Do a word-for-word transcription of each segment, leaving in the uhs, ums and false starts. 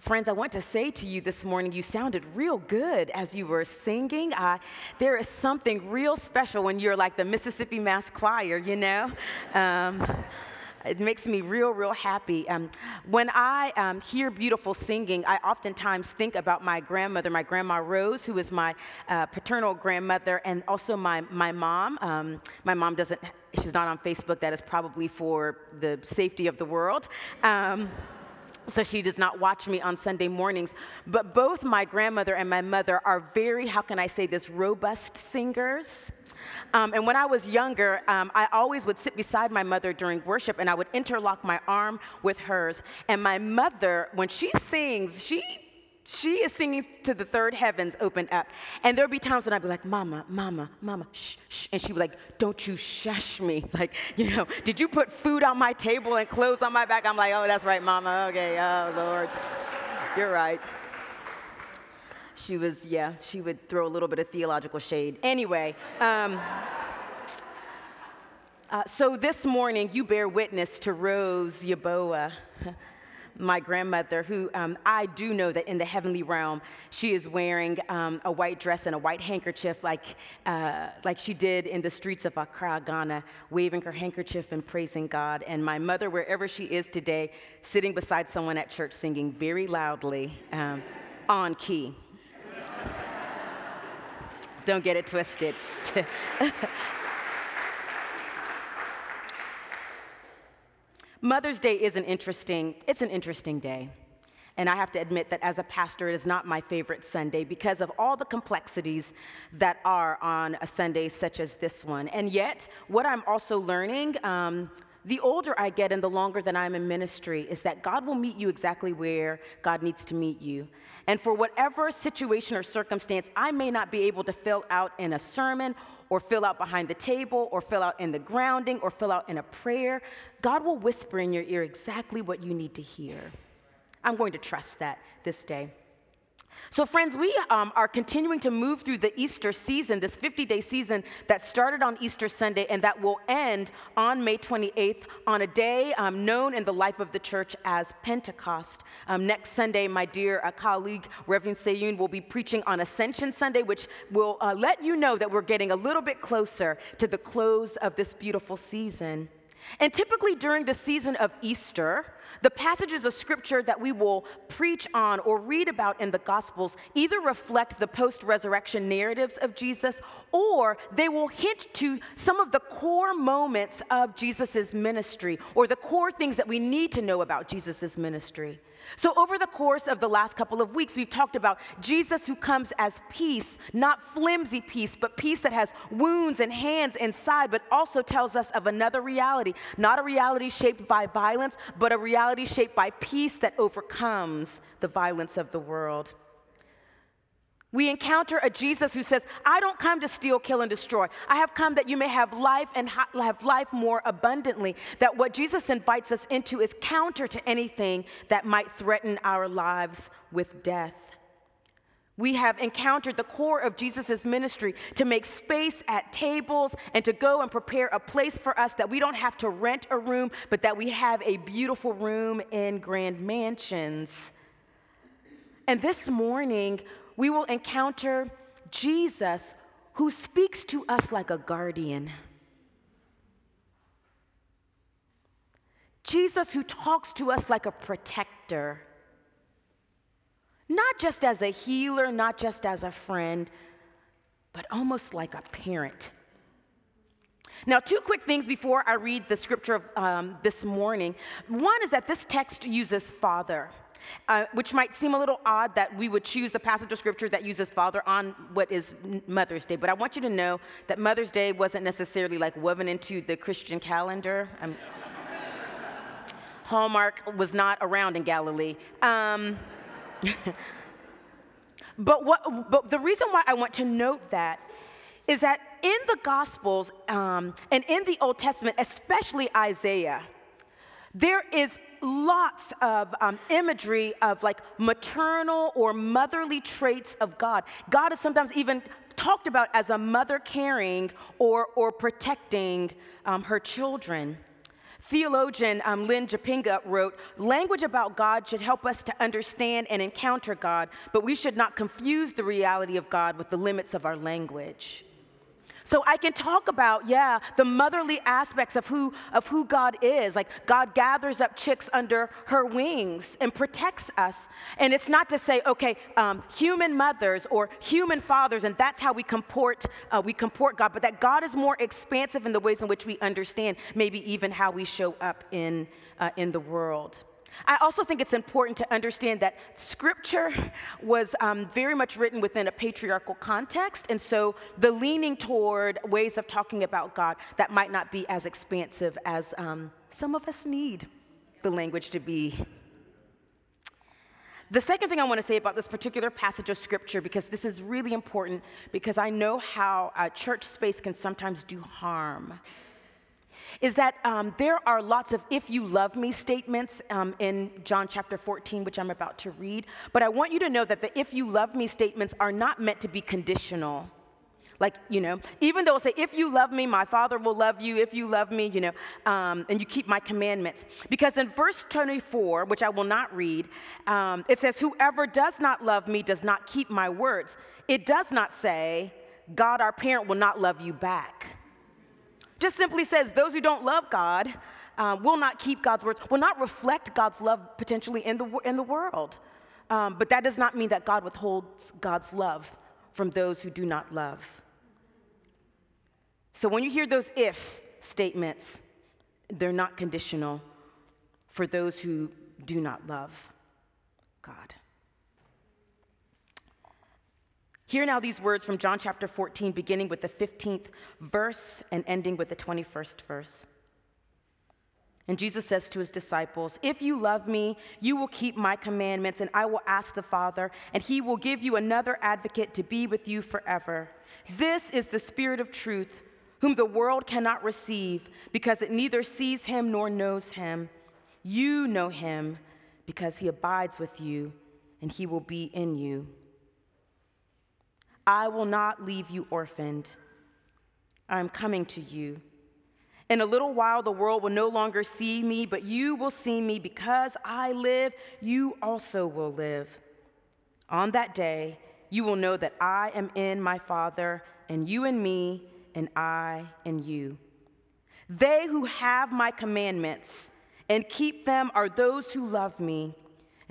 Friends, I want to say to you this morning, you sounded real good as you were singing. Uh, there is something real special when you're like the Mississippi Mass Choir, you know? Um, It makes me real, real happy. Um, when I um, hear beautiful singing, I oftentimes think about my grandmother, my grandma Rose, who is my uh, paternal grandmother, and also my my mom. Um, my mom doesn't; she's not on Facebook. That is probably for the safety of the world. Um, So she does not watch me on Sunday mornings. But both my grandmother and my mother are very, how can I say this, robust singers. Um, and when I was younger, um, I always would sit beside my mother during worship, and I would interlock my arm with hers. And my mother, when she sings, she She is singing to the third heavens open up. And there'll be times when I'd be like, Mama, Mama, Mama, shh, shh. And she would like, don't you shush me. Like, you know, did you put food on my table and clothes on my back? I'm like, oh, that's right, Mama. Okay, oh, Lord. You're right. She was, yeah, she would throw a little bit of theological shade. Anyway. Um, uh, so this morning, you bear witness to Rose Yeboah. My grandmother, who um, I do know that in the heavenly realm, she is wearing um, a white dress and a white handkerchief like uh, like she did in the streets of Accra, Ghana, waving her handkerchief and praising God. And my mother, wherever she is today, sitting beside someone at church singing very loudly, um, on key. Don't get it twisted. Mother's Day is an interesting, it's an interesting day. And I have to admit that as a pastor, it is not my favorite Sunday because of all the complexities that are on a Sunday such as this one. And yet, what I'm also learning, um, the older I get and the longer that I'm in ministry, is that God will meet you exactly where God needs to meet you. And for whatever situation or circumstance I may not be able to fill out in a sermon or fill out behind the table or fill out in the grounding or fill out in a prayer, God will whisper in your ear exactly what you need to hear. I'm going to trust that this day. So friends, we um, are continuing to move through the Easter season, this fifty-day season that started on Easter Sunday and that will end on May twenty-eighth on a day um, known in the life of the church as Pentecost. Um, next Sunday, my dear uh, colleague, Reverend Sayun, will be preaching on Ascension Sunday, which will uh, let you know that we're getting a little bit closer to the close of this beautiful season. And typically during the season of Easter, the passages of Scripture that we will preach on or read about in the Gospels either reflect the post-resurrection narratives of Jesus, or they will hint to some of the core moments of Jesus' ministry, or the core things that we need to know about Jesus' ministry. So over the course of the last couple of weeks, we've talked about Jesus who comes as peace, not flimsy peace, but peace that has wounds and hands inside, but also tells us of another reality, not a reality shaped by violence, but a reality shaped by peace that overcomes the violence of the world. We encounter a Jesus who says, I don't come to steal, kill, and destroy. I have come that you may have life and ha- have life more abundantly. That what Jesus invites us into is counter to anything that might threaten our lives with death. We have encountered the core of Jesus' ministry to make space at tables and to go and prepare a place for us that we don't have to rent a room, but that we have a beautiful room in grand mansions. And this morning, we will encounter Jesus who speaks to us like a guardian. Jesus who talks to us like a protector. Not just as a healer, not just as a friend, but almost like a parent. Now, two quick things before I read the scripture of, um, this morning. One is that this text uses Father. Uh, which might seem a little odd that we would choose a passage of Scripture that uses Father on what is Mother's Day, but I want you to know that Mother's Day wasn't necessarily like woven into the Christian calendar. Um, Hallmark was not around in Galilee. Um, but, what, but the reason why I want to note that is that in the Gospels um, and in the Old Testament, especially Isaiah, there is lots of um, imagery of like maternal or motherly traits of God. God is sometimes even talked about as a mother caring or, or protecting um, her children. Theologian um, Lynn Jopinga wrote, "Language about God should help us to understand and encounter God, but we should not confuse the reality of God with the limits of our language." So I can talk about, yeah, the motherly aspects of who, of who God is. Like, God gathers up chicks under her wings and protects us. And it's not to say, okay, um, human mothers or human fathers, and that's how we comport, uh, we comport God, but that God is more expansive in the ways in which we understand, maybe even how we show up in, uh, in the world. I also think it's important to understand that Scripture was um, very much written within a patriarchal context, and so the leaning toward ways of talking about God that might not be as expansive as um, some of us need the language to be. The second thing I want to say about this particular passage of Scripture, because this is really important, because I know how uh, church space can sometimes do harm, is that um, there are lots of "if you love me" statements um, in John chapter fourteen, which I'm about to read. But I want you to know that the "if you love me" statements are not meant to be conditional. Like, you know, even though it'll say, if you love me, my Father will love you, if you love me, you know, um, and you keep my commandments. Because in verse twenty-four, which I will not read, um, it says, "Whoever does not love me does not keep my words." It does not say, "God, our parent, will not love you back." Just simply says those who don't love God uh, will not keep God's words, will not reflect God's love potentially in the, in the world. Um, but that does not mean that God withholds God's love from those who do not love. So when you hear those "if" statements, they're not conditional for those who do not love God. Hear now these words from John chapter fourteen, beginning with the fifteenth verse and ending with the twenty-first verse. And Jesus says to his disciples, "If you love me, you will keep my commandments, and I will ask the Father, and he will give you another advocate to be with you forever. This is the Spirit of truth, whom the world cannot receive, because it neither sees him nor knows him. You know him, because he abides with you, and he will be in you. I will not leave you orphaned. I am coming to you. In a little while, the world will no longer see me, but you will see me, because I live, you also will live. On that day, you will know that I am in my Father, and you in me, and I in you. They who have my commandments and keep them are those who love me,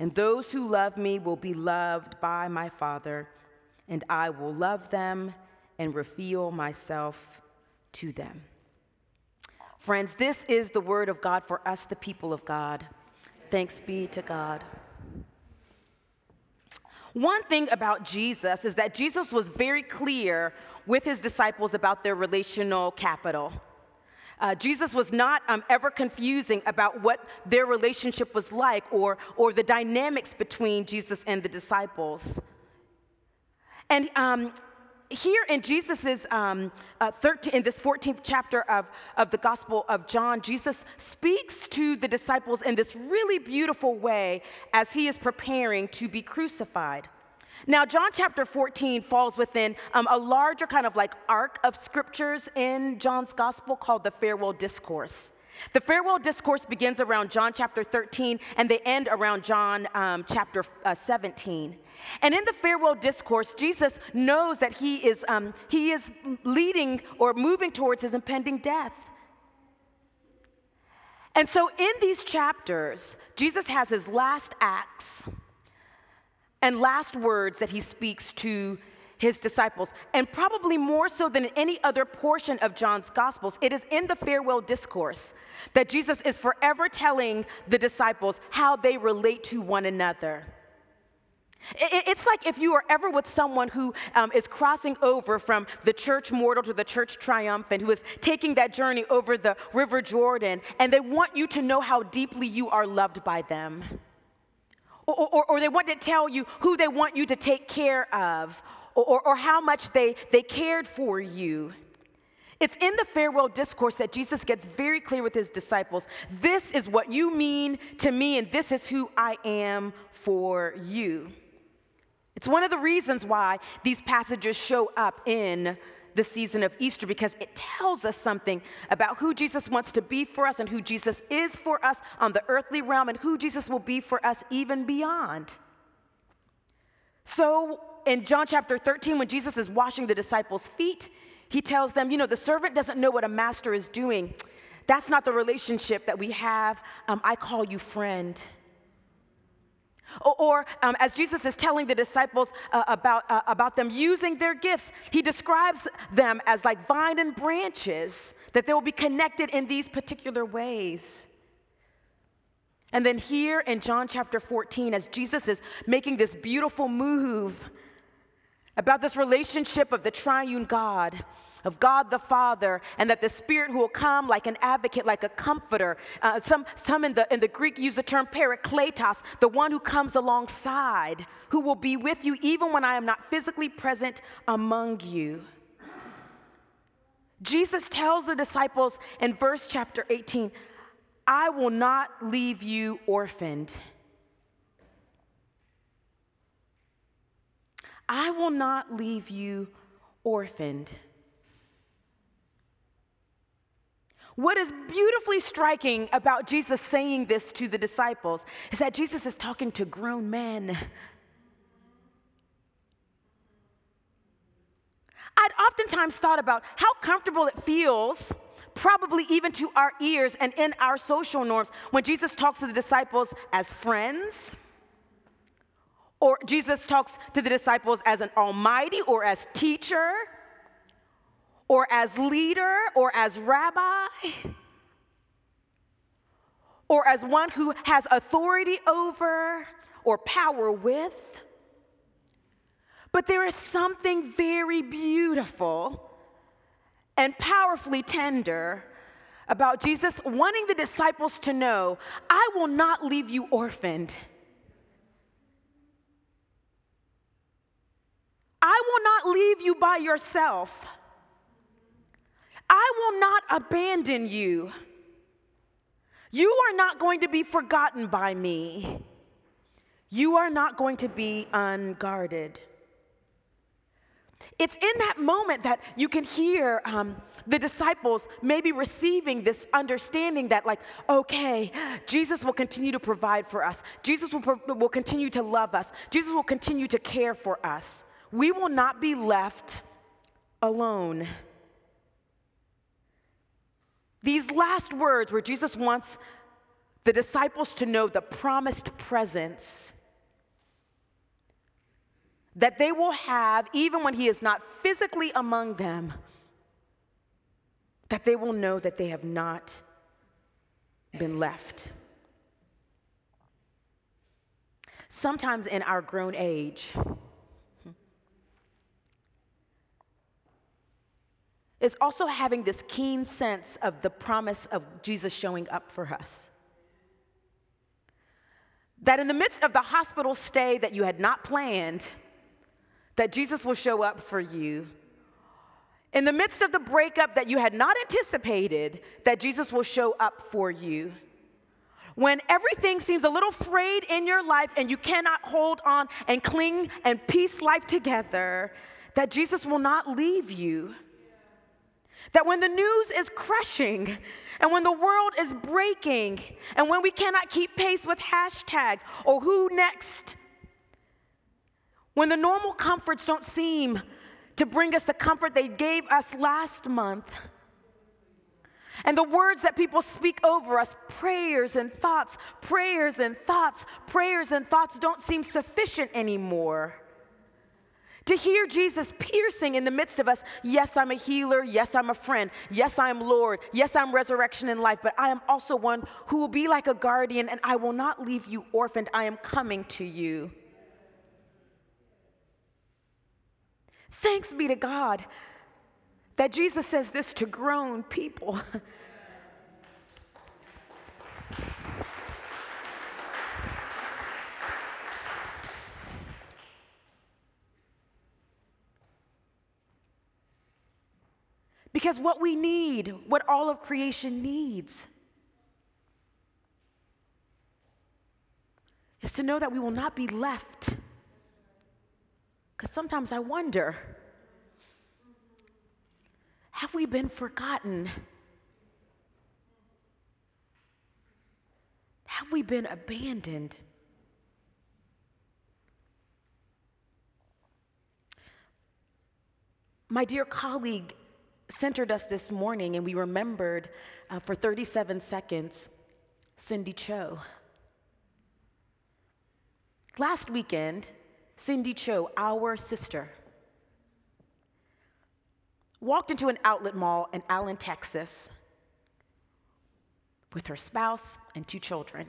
and those who love me will be loved by my Father, and I will love them and reveal myself to them." Friends, this is the word of God for us, the people of God. Thanks be to God. One thing about Jesus is that Jesus was very clear with his disciples about their relational capital. Uh, Jesus was not um, ever confusing about what their relationship was like or, or the dynamics between Jesus and the disciples. And um, here in Jesus's um, uh, thirteen, in this fourteenth chapter of, of the Gospel of John, Jesus speaks to the disciples in this really beautiful way as he is preparing to be crucified. Now, John chapter fourteen falls within um, a larger kind of like arc of scriptures in John's Gospel called the Farewell Discourse. The farewell discourse begins around John chapter thirteen, and they end around John um, chapter uh, seventeen. And in the farewell discourse, Jesus knows that he is, um, he is leading or moving towards his impending death. And so in these chapters, Jesus has his last acts and last words that he speaks to his disciples, and probably more so than in any other portion of John's Gospels, it is in the farewell discourse that Jesus is forever telling the disciples how they relate to one another. It's like if you are ever with someone who um, is crossing over from the church mortal to the church triumphant, who is taking that journey over the River Jordan, and they want you to know how deeply you are loved by them. Or, or, or they want to tell you who they want you to take care of, Or, or how much they, they cared for you. It's in the farewell discourse that Jesus gets very clear with his disciples. This is what you mean to me, and this is who I am for you. It's one of the reasons why these passages show up in the season of Easter, because it tells us something about who Jesus wants to be for us and who Jesus is for us on the earthly realm and who Jesus will be for us even beyond. So in John chapter thirteen, when Jesus is washing the disciples' feet, he tells them, you know, the servant doesn't know what a master is doing. That's not the relationship that we have. Um, I call you friend. Or, or um, as Jesus is telling the disciples uh, about, uh, about them using their gifts, he describes them as like vine and branches, that they will be connected in these particular ways. And then here in John chapter fourteen, as Jesus is making this beautiful move about this relationship of the triune God, of God the Father, and that the Spirit who will come like an advocate, like a comforter. Uh, some some in, the, in the Greek use the term parakletos, the one who comes alongside, who will be with you even when I am not physically present among you. Jesus tells the disciples in verse chapter eighteen, I will not leave you orphaned. I will not leave you orphaned. What is beautifully striking about Jesus saying this to the disciples is that Jesus is talking to grown men. I'd oftentimes thought about how comfortable it feels, probably even to our ears and in our social norms, when Jesus talks to the disciples as friends, or Jesus talks to the disciples as an almighty, or as teacher, or as leader, or as rabbi, or as one who has authority over or power with. But there is something very beautiful and powerfully tender about Jesus wanting the disciples to know, I will not leave you orphaned. I will not leave you by yourself. I will not abandon you. You are not going to be forgotten by me. You are not going to be unguarded. It's in that moment that you can hear um, the disciples maybe receiving this understanding that, like, okay, Jesus will continue to provide for us. Jesus will, pro- will continue to love us. Jesus will continue to care for us. We will not be left alone. These last words where Jesus wants the disciples to know the promised presence that they will have even when he is not physically among them, that they will know that they have not been left. Sometimes in our grown age, is also having this keen sense of the promise of Jesus showing up for us. That in the midst of the hospital stay that you had not planned, that Jesus will show up for you. In the midst of the breakup that you had not anticipated, that Jesus will show up for you. When everything seems a little frayed in your life and you cannot hold on and cling and piece life together, that Jesus will not leave you. That when the news is crushing, and when the world is breaking, and when we cannot keep pace with hashtags or who next, when the normal comforts don't seem to bring us the comfort they gave us last month, and the words that people speak over us, prayers and thoughts, prayers and thoughts, prayers and thoughts don't seem sufficient anymore. To hear Jesus piercing in the midst of us, yes, I'm a healer, yes, I'm a friend, yes, I'm Lord, yes, I'm resurrection and life, but I am also one who will be like a guardian, and I will not leave you orphaned. I am coming to you. Thanks be to God that Jesus says this to grown people. Because what we need, what all of creation needs, is to know that we will not be left. Because sometimes I wonder, Have we been forgotten? Have we been abandoned? My dear colleague centered us this morning, and we remembered uh, for thirty-seven seconds Cindy Cho. Last weekend, Cindy Cho, our sister, walked into an outlet mall in Allen, Texas, with her spouse and two children.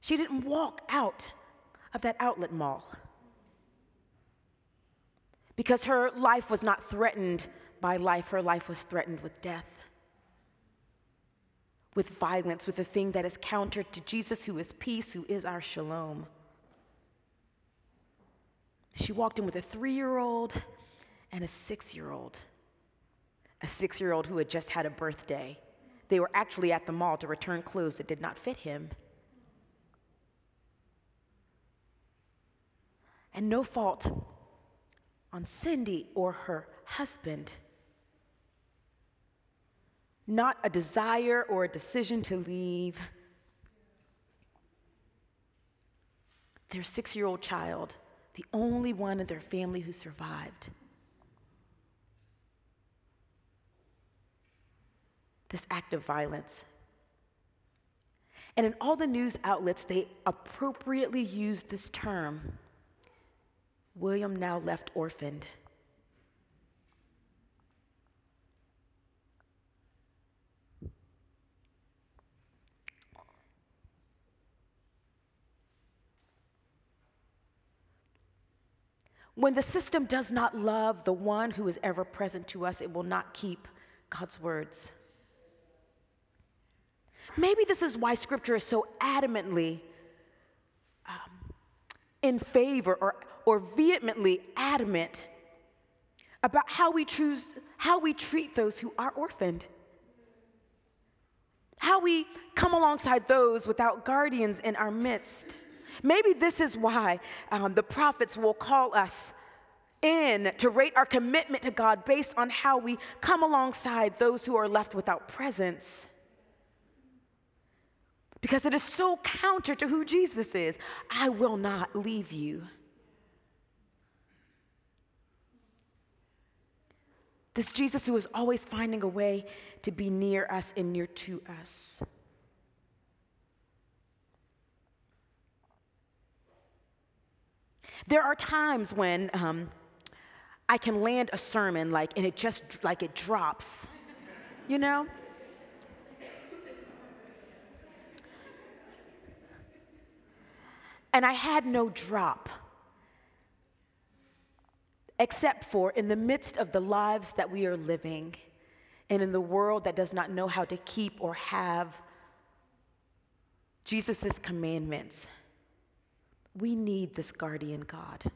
She didn't walk out of that outlet mall because her life was not threatened by life. Her life was threatened with death, with violence, with the thing that is counter to Jesus, who is peace, who is our shalom. She walked in with a three-year-old and a six-year-old, a six-year-old who had just had a birthday. They were actually at the mall to return clothes that did not fit him. And no fault on Cindy or her husband. Not a desire or a decision to leave. Their six-year-old child, the only one in their family who survived. This act of violence. And in all the news outlets, they appropriately used this term, William now left orphaned. When the system does not love the one who is ever present to us, it will not keep God's words. Maybe this is why Scripture is so adamantly um, in favor or, or vehemently adamant about how we choose, how we treat those who are orphaned, how we come alongside those without guardians in our midst. Maybe this is why um, the prophets will call us in to rate our commitment to God based on how we come alongside those who are left without presence. Because it is so counter to who Jesus is. I will not leave you. This Jesus who is always finding a way to be near us and near to us. There are times when um, I can land a sermon like, and it just, like it drops, you know? And I had no drop, except for in the midst of the lives that we are living and in the world that does not know how to keep or have Jesus' commandments. We need this guardian God.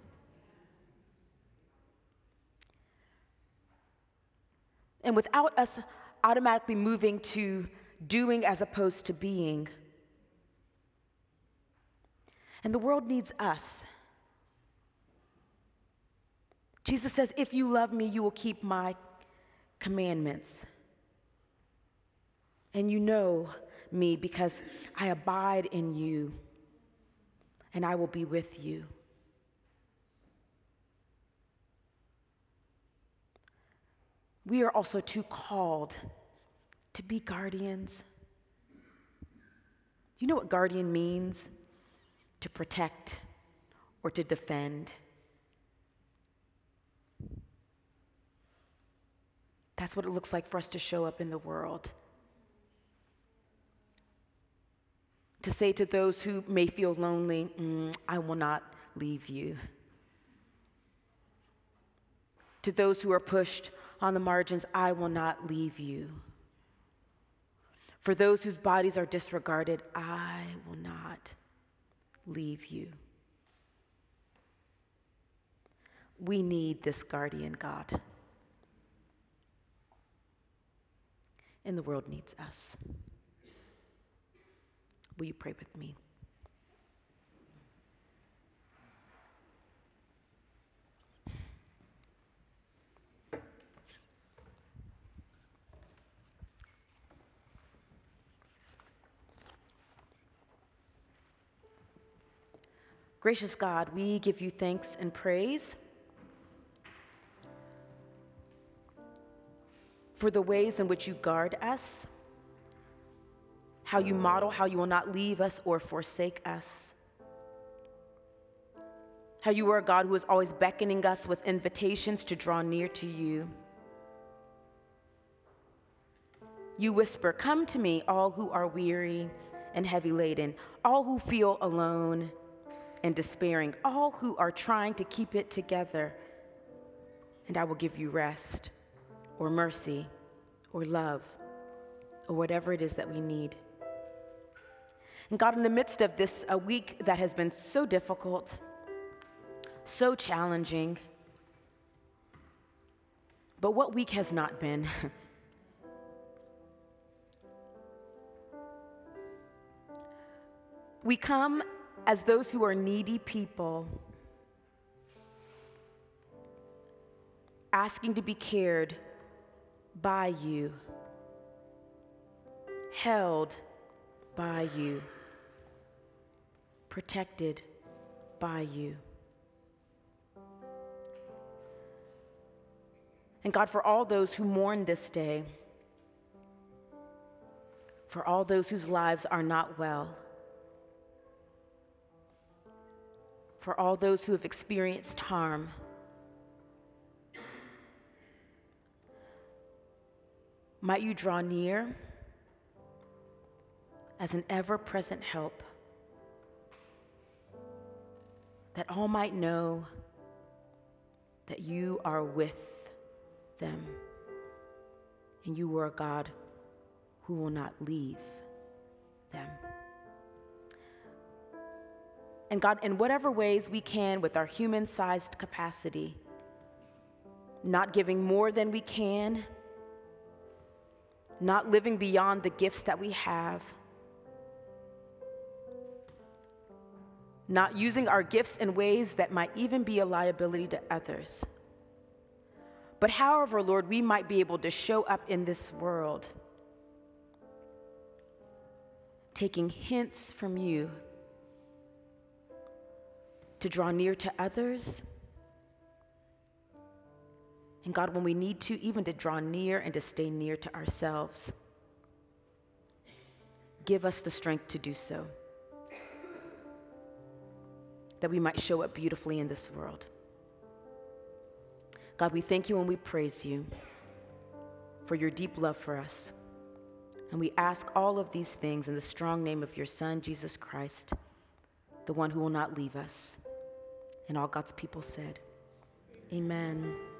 And without us automatically moving to doing as opposed to being, and the world needs us. Jesus says, if you love me, you will keep my commandments. And you know me because I abide in you, and I will be with you. We are also too called to be guardians. You know what guardian means? To protect or to defend. That's what it looks like for us to show up in the world. To say to those who may feel lonely, mm, I will not leave you. To those who are pushed on the margins, I will not leave you. For those whose bodies are disregarded, I will not leave you. We need this guardian God. And the world needs us. Will you pray with me? Gracious God, we give you thanks and praise for the ways in which you guard us, how you model, how you will not leave us or forsake us, how you are a God who is always beckoning us with invitations to draw near to you. You whisper, "Come to me, all who are weary and heavy laden, all who feel alone and despairing, all who are trying to keep it together, and I will give you rest or mercy or love or whatever it is that we need." And God, in the midst of this a week that has been so difficult, so challenging, but what week has not been? We come as those who are needy people, asking to be cared by you, held by you, protected by you. And God, for all those who mourn this day, for all those whose lives are not well, for all those who have experienced harm, might you draw near as an ever-present help, that all might know that you are with them, and you are a God who will not leave them. And God, in whatever ways we can with our human-sized capacity, not giving more than we can, not living beyond the gifts that we have, not using our gifts in ways that might even be a liability to others. But however, Lord, we might be able to show up in this world, taking hints from you, to draw near to others, and God, when we need to, even to draw near and to stay near to ourselves. Give us the strength to do so, that we might show up beautifully in this world. God, we thank you and we praise you for your deep love for us, and we ask all of these things in the strong name of your Son, Jesus Christ, the one who will not leave us. And all God's people said, amen.